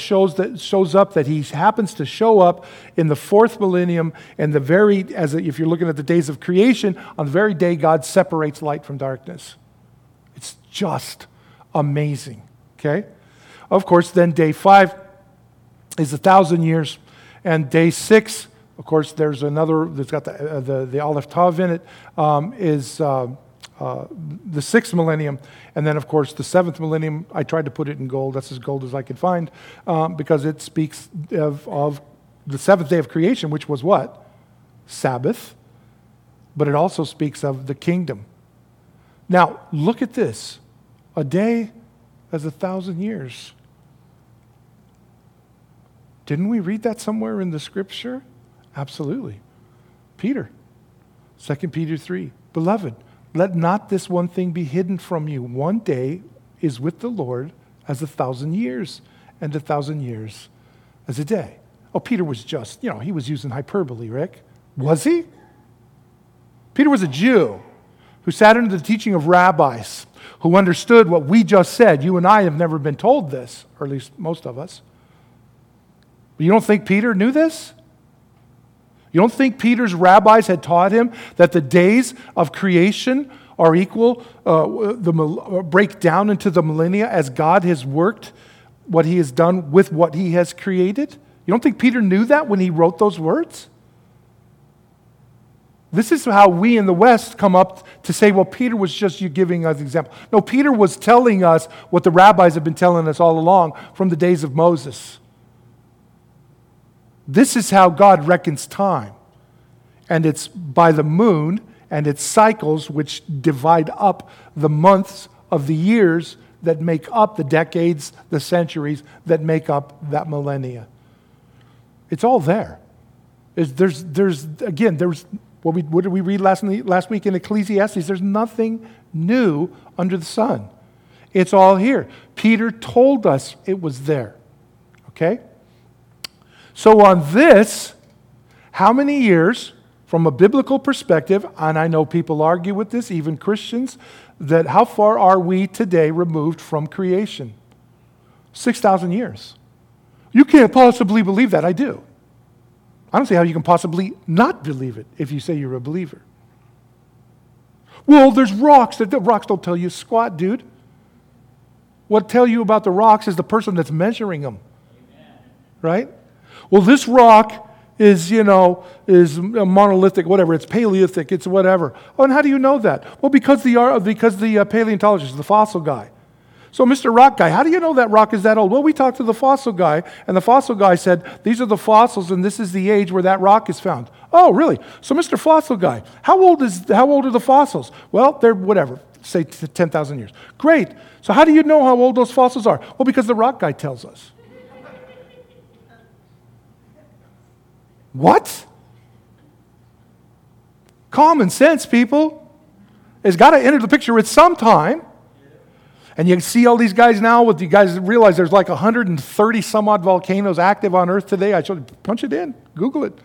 up that he happens to show up in the 4th millennium, and if you're looking at the days of creation, on the very day God separates light from darkness. It's just amazing. Okay? Of course, then day 5 is 1,000 years, and day 6, of course, there's another that's got the Aleph-Tav in it, is the 6th millennium, and then, of course, the 7th millennium. I tried to put it in gold. That's as gold as I could find, because it speaks of the 7th day of creation, which was what? Sabbath. But it also speaks of the kingdom. Now, look at this. A day as 1,000 years. Didn't we read that somewhere in the scripture? Absolutely. Peter, 2 Peter 3, Beloved, let not this one thing be hidden from you. One day is with the Lord as 1,000 years, and 1,000 years as a day. Oh, Peter was just, he was using hyperbole, Rick. Was he? Peter was a Jew who sat under the teaching of rabbis who understood what we just said. You and I have never been told this, or at least most of us. But you don't think Peter knew this? You don't think Peter's rabbis had taught him that the days of creation are equal, break down into the millennia as God has worked what he has done with what he has created? You don't think Peter knew that when he wrote those words? This is how we in the West come up to say, well, Peter was just you giving us an example. No, Peter was telling us what the rabbis have been telling us all along from the days of Moses. This is how God reckons time. And it's by the moon and its cycles, which divide up the months of the years that make up the decades, the centuries that make up that millennia. It's all there. There's what did we read last week in Ecclesiastes? There's nothing new under the sun. It's all here. Peter told us it was there. Okay? So on this, how many years, from a biblical perspective, and I know people argue with this, even Christians, that how far are we today removed from creation? 6,000 years. You can't possibly believe that. I do. I don't see how you can possibly not believe it if you say you're a believer. Well, there's rocks. The rocks don't tell you squat, dude. What tell you about the rocks is the person that's measuring them. Amen. Right? Well, this rock is monolithic, whatever. It's Paleolithic, it's whatever. Oh, and how do you know that? Well, because the paleontologist, the fossil guy. So, Mr. Rock Guy, how do you know that rock is that old? Well, we talked to the fossil guy, and the fossil guy said, these are the fossils, and this is the age where that rock is found. Oh, really? So, Mr. Fossil Guy, how old are the fossils? Well, they're whatever, say 10,000 years. Great. So, how do you know how old those fossils are? Well, because the rock guy tells us. What? Common sense, people. It's got to enter the picture at some time. And you see all these guys now, you guys realize there's like 130 some odd volcanoes active on Earth today. I should punch it in, Google it.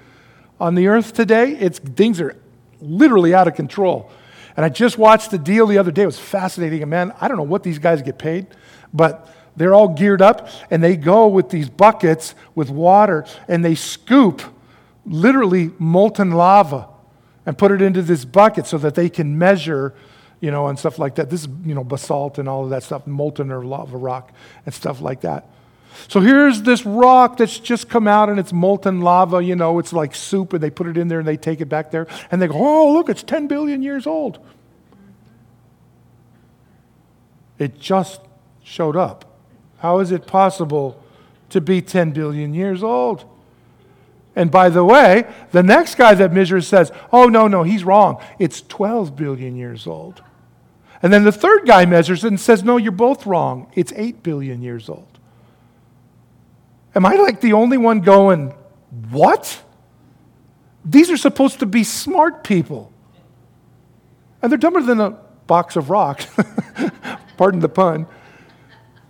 On the Earth today, things are literally out of control. And I just watched the deal the other day. It was fascinating. And man, I don't know what these guys get paid, but they're all geared up and they go with these buckets with water and they scoop literally molten lava and put it into this bucket so that they can measure, and stuff like that. This is, basalt and all of that stuff, molten or lava rock and stuff like that. So here's this rock that's just come out and it's molten lava, it's like soup, and they put it in there and they take it back there and they go, oh, look, it's 10 billion years old. It just showed up. How is it possible to be 10 billion years old? And by the way, the next guy that measures says, oh, no, he's wrong. It's 12 billion years old. And then the third guy measures it and says, no, you're both wrong. It's 8 billion years old. Am I like the only one going, what? These are supposed to be smart people. And they're dumber than a box of rocks. Pardon the pun.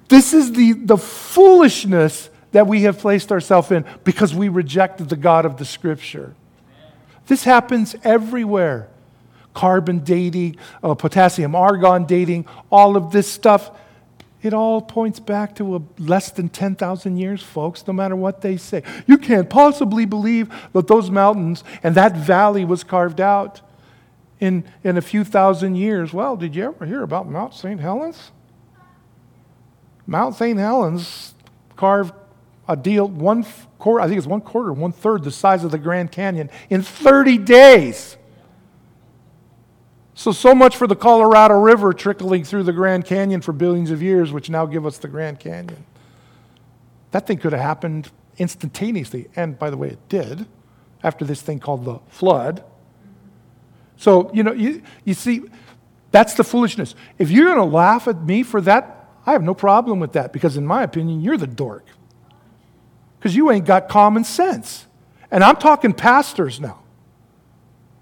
This is the foolishness that we have placed ourselves in because we rejected the God of the Scripture. This happens everywhere. Carbon dating, potassium argon dating, all of this stuff. It all points back to less than 10,000 years, folks, no matter what they say. You can't possibly believe that those mountains and that valley was carved out in a few thousand years. Well, did you ever hear about Mount St. Helens? Mount St. Helens carved a deal, one third the size of the Grand Canyon in 30 days. So much for the Colorado River trickling through the Grand Canyon for billions of years, which now give us the Grand Canyon. That thing could have happened instantaneously. And by the way, it did, after this thing called the flood. So, you see, that's the foolishness. If you're going to laugh at me for that, I have no problem with that, because in my opinion, you're the dork. Because you ain't got common sense. And I'm talking pastors now.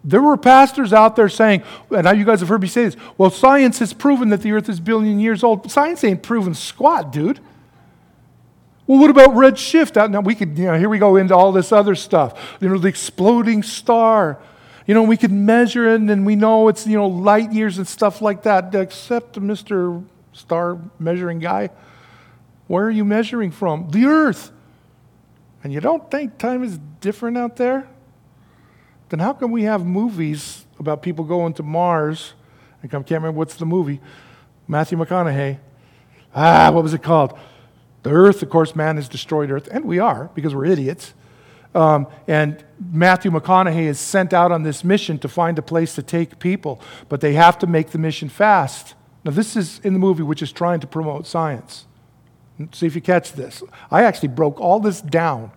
There were pastors out there saying, and you guys have heard me say this, well, science has proven that the earth is billion years old. Science ain't proven squat, dude. Well, what about redshift? Now, we could, here we go into all this other stuff. The exploding star. We could measure it, and we know it's, light years and stuff like that, except Mr. Star measuring guy. Where are you measuring from? The earth. And you don't think time is different out there? Then how can we have movies about people going to Mars? I can't remember what's the movie. Matthew McConaughey. What was it called? The Earth, of course, man has destroyed Earth. And we are, because we're idiots. And Matthew McConaughey is sent out on this mission to find a place to take people. But they have to make the mission fast. Now, this is in the movie, which is trying to promote science. See if you catch this. I actually broke all this down,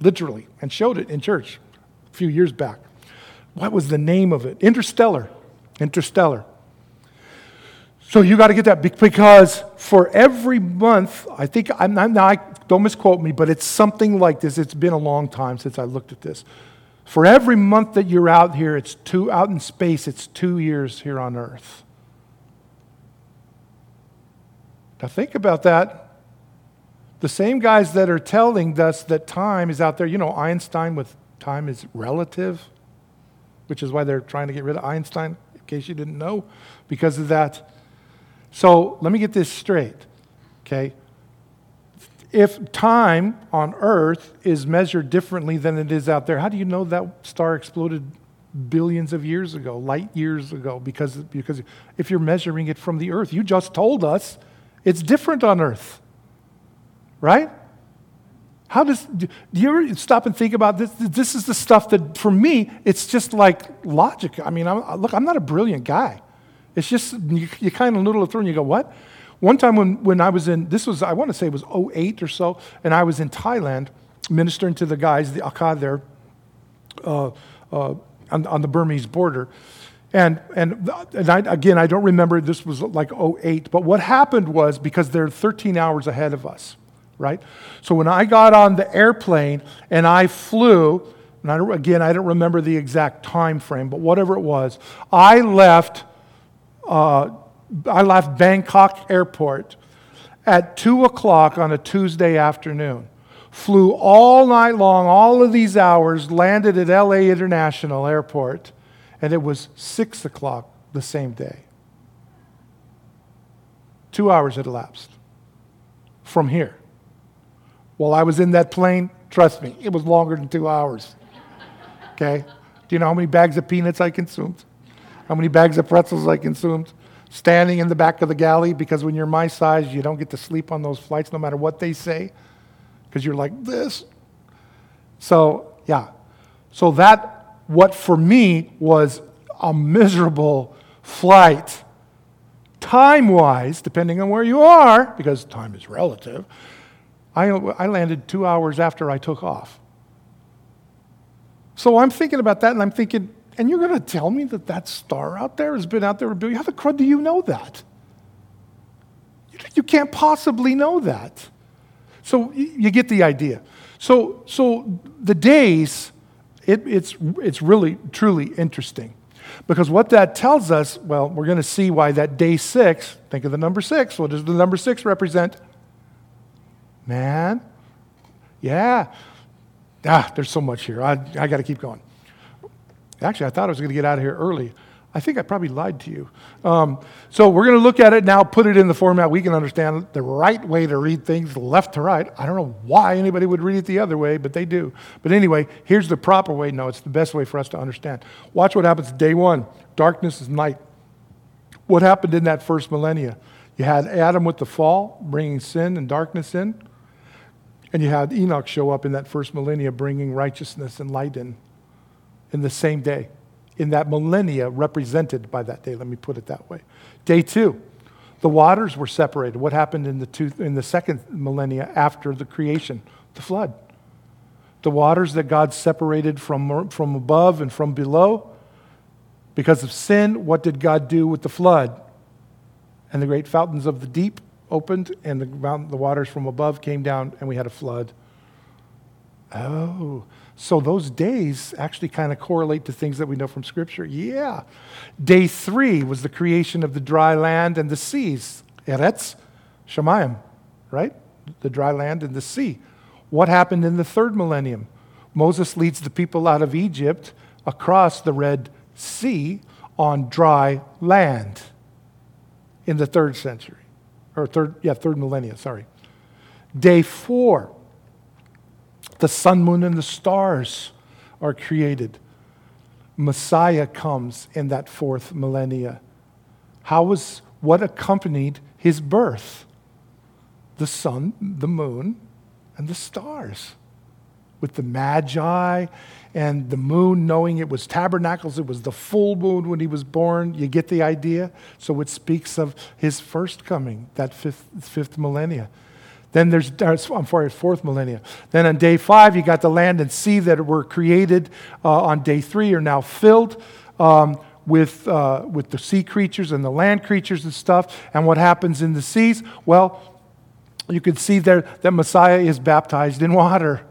literally, and showed it in church a few years back. What was the name of it? Interstellar. So you got to get that, because for every month, I think, don't misquote me, but it's something like this. It's been a long time since I looked at this. For every month that you're out here, out in space, it's 2 years here on Earth. Now think about that. The same guys that are telling us that time is out there, Einstein with time is relative, which is why they're trying to get rid of Einstein, in case you didn't know, because of that. So let me get this straight, okay? If time on Earth is measured differently than it is out there, how do you know that star exploded billions of years ago, light years ago? Because if you're measuring it from the Earth, you just told us it's different on Earth, right? Do you ever stop and think about this? This is the stuff that, for me, it's just like logic. I mean, I'm not a brilliant guy. It's just, you kind of noodle it through and you go, what? One time when I was I want to say it was 2008 or so, and I was in Thailand ministering to the guys, the Akka there, on the Burmese border. And I don't remember, this was like 2008, but what happened was, because they're 13 hours ahead of us, right? So when I got on the airplane and I flew, and I don't remember the exact time frame, but whatever it was, I left Bangkok Airport at 2 o'clock on a Tuesday afternoon, flew all night long, all of these hours, landed at LA International Airport, and it was 6 o'clock the same day. 2 hours had elapsed from here. While I was in that plane, trust me, it was longer than 2 hours. Okay? Do you know how many bags of peanuts I consumed? How many bags of pretzels I consumed? Standing in the back of the galley, because when you're my size, you don't get to sleep on those flights no matter what they say, because you're like this. So, yeah. So that, what for me was a miserable flight, time-wise, depending on where you are, because time is relative, I landed 2 hours after I took off. So I'm thinking about that, and I'm thinking, and you're going to tell me that that star out there has been out there a billion? How the crud do you know that? You can't possibly know that. So you get the idea. So the days, it's really, truly interesting. Because what that tells us, well, we're going to see why that day six, think of the number six. What does the number six represent? Man. Yeah. There's so much here. I got to keep going. Actually, I thought I was going to get out of here early. I think I probably lied to you. So we're going to look at it now, put it in the format we can understand, the right way to read things, left to right. I don't know why anybody would read it the other way, but they do. But anyway, here's the proper way. No, it's the best way for us to understand. Watch what happens day one. Darkness is night. What happened in that first millennia? You had Adam with the fall, bringing sin and darkness in. And you had Enoch show up in that first millennia, bringing righteousness and light in the same day. In that millennia represented by that day. Let me put it that way. Day two, the waters were separated. What happened in the second millennia after the creation? The flood. The waters that God separated from above and from below. Because of sin, what did God do with the flood? And the great fountains of the deep opened, and the waters from above came down, and we had a flood. Oh, so those days actually kind of correlate to things that we know from Scripture. Yeah. Day three was the creation of the dry land and the seas. Eretz, Shamayim, right? The dry land and the sea. What happened in the third millennium? Moses leads the people out of Egypt across the Red Sea on dry land in the third millennia. Day four. The sun, moon, and the stars are created. Messiah comes in that fourth millennia. What accompanied his birth? The sun, the moon, and the stars. With the Magi and the moon, knowing it was tabernacles, it was the full moon when he was born. You get the idea? So it speaks of his first coming, that fifth millennia. Then fourth millennia. Then on day five, you got the land and sea that were created on day three are now filled with the sea creatures and the land creatures and stuff. And what happens in the seas? Well, you can see there that Messiah is baptized in water.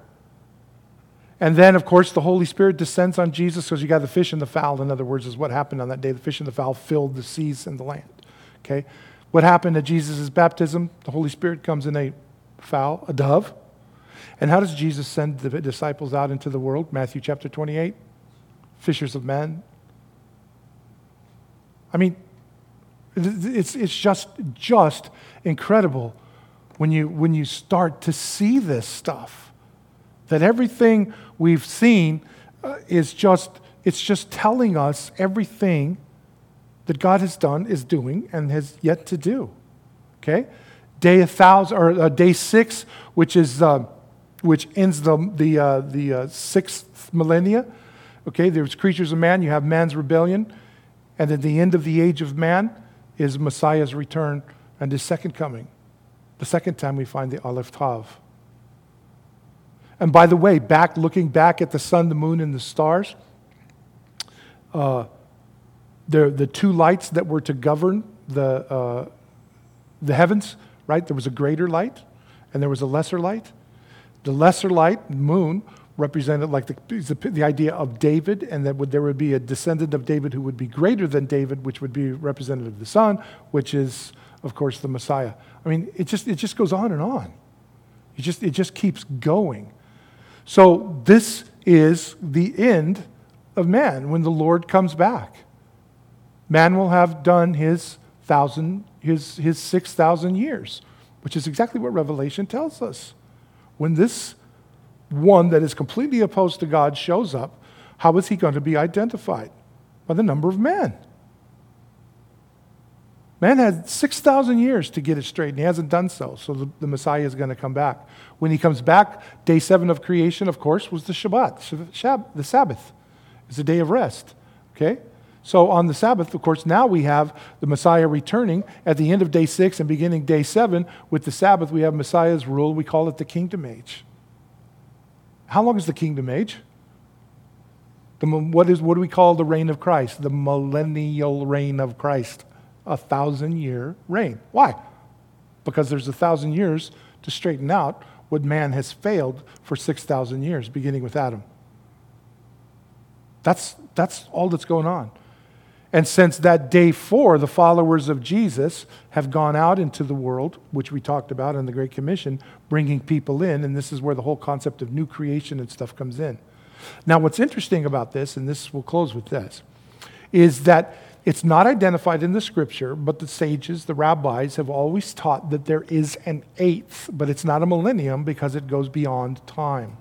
And then, of course, the Holy Spirit descends on Jesus because you got the fish and the fowl. In other words, is what happened on that day. The fish and the fowl filled the seas and the land. Okay? What happened at Jesus' baptism? The Holy Spirit comes in a dove. And how does Jesus send the disciples out into the world? Matthew chapter 28, fishers of men. I mean, it's just incredible when you start to see this stuff, that everything we've seen is just telling us everything that God has done, is doing, and has yet to do. Okay. Day 6, which ends the sixth millennia. Okay, there's creatures of man. You have man's rebellion, and at the end of the age of man is Messiah's return and his second coming. The second time we find the Aleph-Tav. And by the way, looking back at the sun, the moon, and the stars, the two lights that were to govern the heavens. Right? There was a greater light, and there was a lesser light. The lesser light, moon, represented like the idea of David, and that there would be a descendant of David who would be greater than David, which would be representative of the Son, which is, of course, the Messiah. I mean, it just goes on and on. It just keeps going. So this is the end of man when the Lord comes back. Man will have done his 6,000 years, which is exactly what Revelation tells us. When this one that is completely opposed to God shows up, how is he going to be identified? By the number of man. Man had 6,000 years to get it straight, and he hasn't done so. So the Messiah is going to come back. When he comes back, day 7 of creation, of course, was the Shabbat. The Sabbath is a day of rest. Okay? So on the Sabbath, of course, now we have the Messiah returning at the end of day 6 and beginning day 7. With the Sabbath, we have Messiah's rule. We call it the Kingdom Age. How long is the Kingdom Age? What do we call the reign of Christ? The millennial reign of Christ. 1,000-year reign. Why? Because there's 1,000 years to straighten out what man has failed for 6,000 years, beginning with Adam. That's all that's going on. And since that day 4, the followers of Jesus have gone out into the world, which we talked about in the Great Commission, bringing people in, and this is where the whole concept of new creation and stuff comes in. Now, what's interesting about this, and this we'll close with this, is that it's not identified in the scripture, but the sages, the rabbis, have always taught that there is an 8th, but it's not a millennium because it goes beyond time.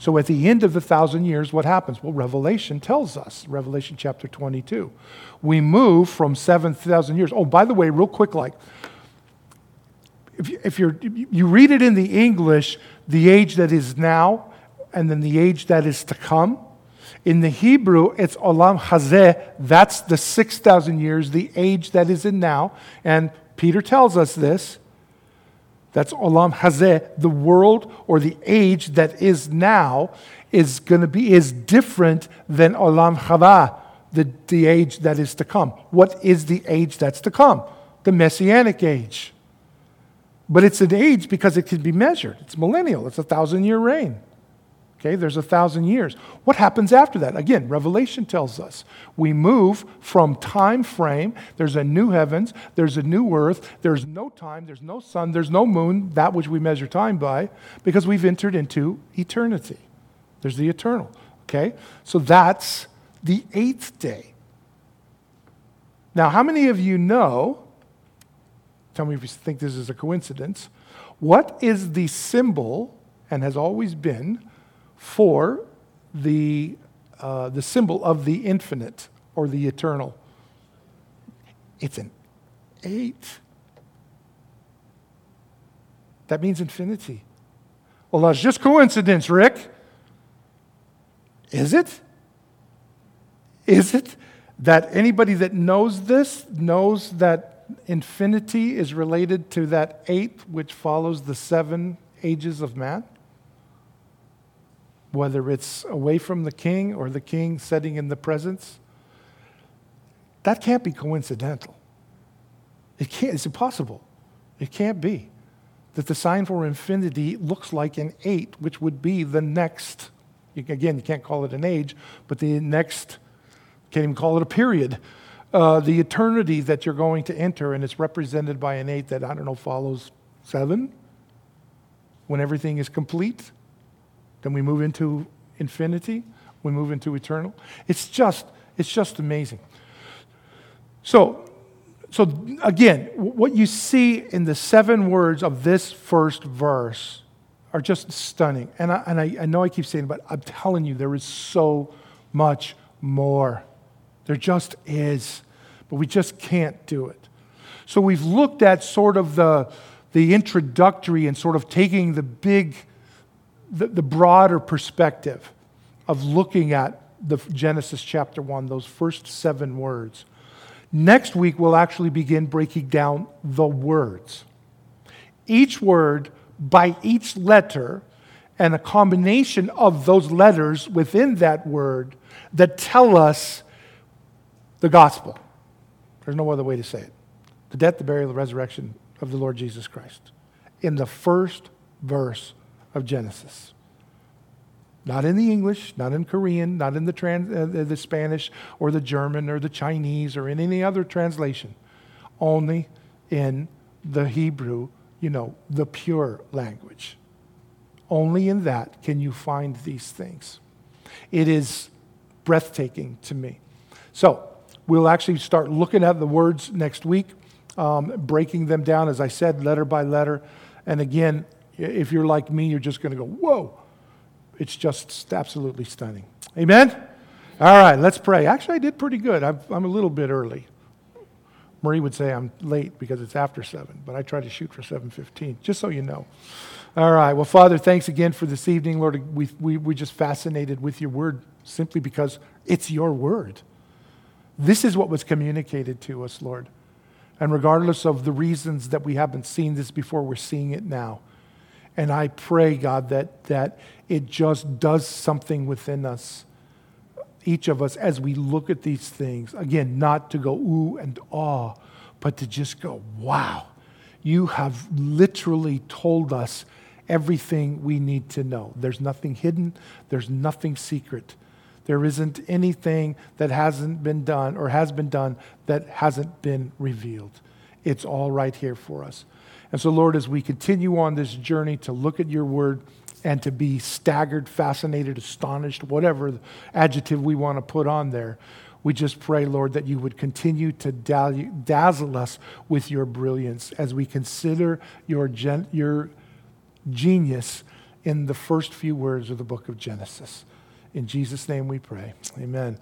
So at the end of the 1,000 years, what happens? Well, Revelation tells us, Revelation chapter 22. We move from 7,000 years. Oh, by the way, real quick, if you read it in the English, the age that is now, and then the age that is to come. In the Hebrew, it's olam hazeh. That's the 6,000 years, the age that is in now. And Peter tells us this. That's olam hazeh, the world or the age that is now is different than olam hava, the age that is to come. What is the age that's to come? The Messianic age. But it's an age because it can be measured. It's millennial. It's 1,000-year reign. Okay, there's 1,000 years. What happens after that? Again, Revelation tells us we move from time frame. There's a new heavens. There's a new earth. There's no time. There's no sun. There's no moon, that which we measure time by, because we've entered into eternity. There's the eternal. Okay, so that's the 8th day. Now, how many of you know, tell me if you think this is a coincidence, what is the symbol, and has always been, for the symbol of the infinite or the eternal? It's an 8. That means infinity. Well, that's just coincidence, Rick. Is it? Is it that anybody that knows this knows that infinity is related to that 8, which follows the 7 ages of man? Whether it's away from the king or the king sitting in the presence, that can't be coincidental. It's impossible. It can't be that the sign for infinity looks like an 8, which would be the next. Again, you can't call it an age, but the next, can't even call it a period. The eternity that you're going to enter, and it's represented by an 8 that, I don't know, follows 7 when everything is complete. Then we move into infinity. We move into eternal. It's just amazing. So again, what you see in the 7 words of this first verse are just stunning. And I know I keep saying it, but I'm telling you, there is so much more. There just is. But we just can't do it. So we've looked at sort of the introductory and sort of taking the broader perspective of looking at the Genesis chapter 1, those first 7 words. Next week, we'll actually begin breaking down the words. Each word by each letter, and a combination of those letters within that word that tell us the gospel. There's no other way to say it. The death, the burial, the resurrection of the Lord Jesus Christ. In the first verse of Genesis. Not in the English, not in Korean, not in the Spanish or the German or the Chinese or in any other translation. Only in the Hebrew, the pure language. Only in that can you find these things. It is breathtaking to me. So we'll actually start looking at the words next week, breaking them down, as I said, letter by letter. And again, if you're like me, you're just going to go, whoa. It's just absolutely stunning. Amen? All right, let's pray. Actually, I did pretty good. I'm a little bit early. Marie would say I'm late because it's after 7, but I try to shoot for 7:15, just so you know. All right, well, Father, thanks again for this evening. Lord, we're just fascinated with your word simply because it's your word. This is what was communicated to us, Lord. And regardless of the reasons that we haven't seen this before, we're seeing it now. And I pray, God, that it just does something within us, each of us, as we look at these things. Again, not to go ooh and ah, but to just go, wow, you have literally told us everything we need to know. There's nothing hidden. There's nothing secret. There isn't anything that hasn't been done or has been done that hasn't been revealed. It's all right here for us. And so, Lord, as we continue on this journey to look at your word and to be staggered, fascinated, astonished, whatever adjective we want to put on there, we just pray, Lord, that you would continue to dazzle us with your brilliance as we consider your genius in the first few words of the book of Genesis. In Jesus' name we pray. Amen.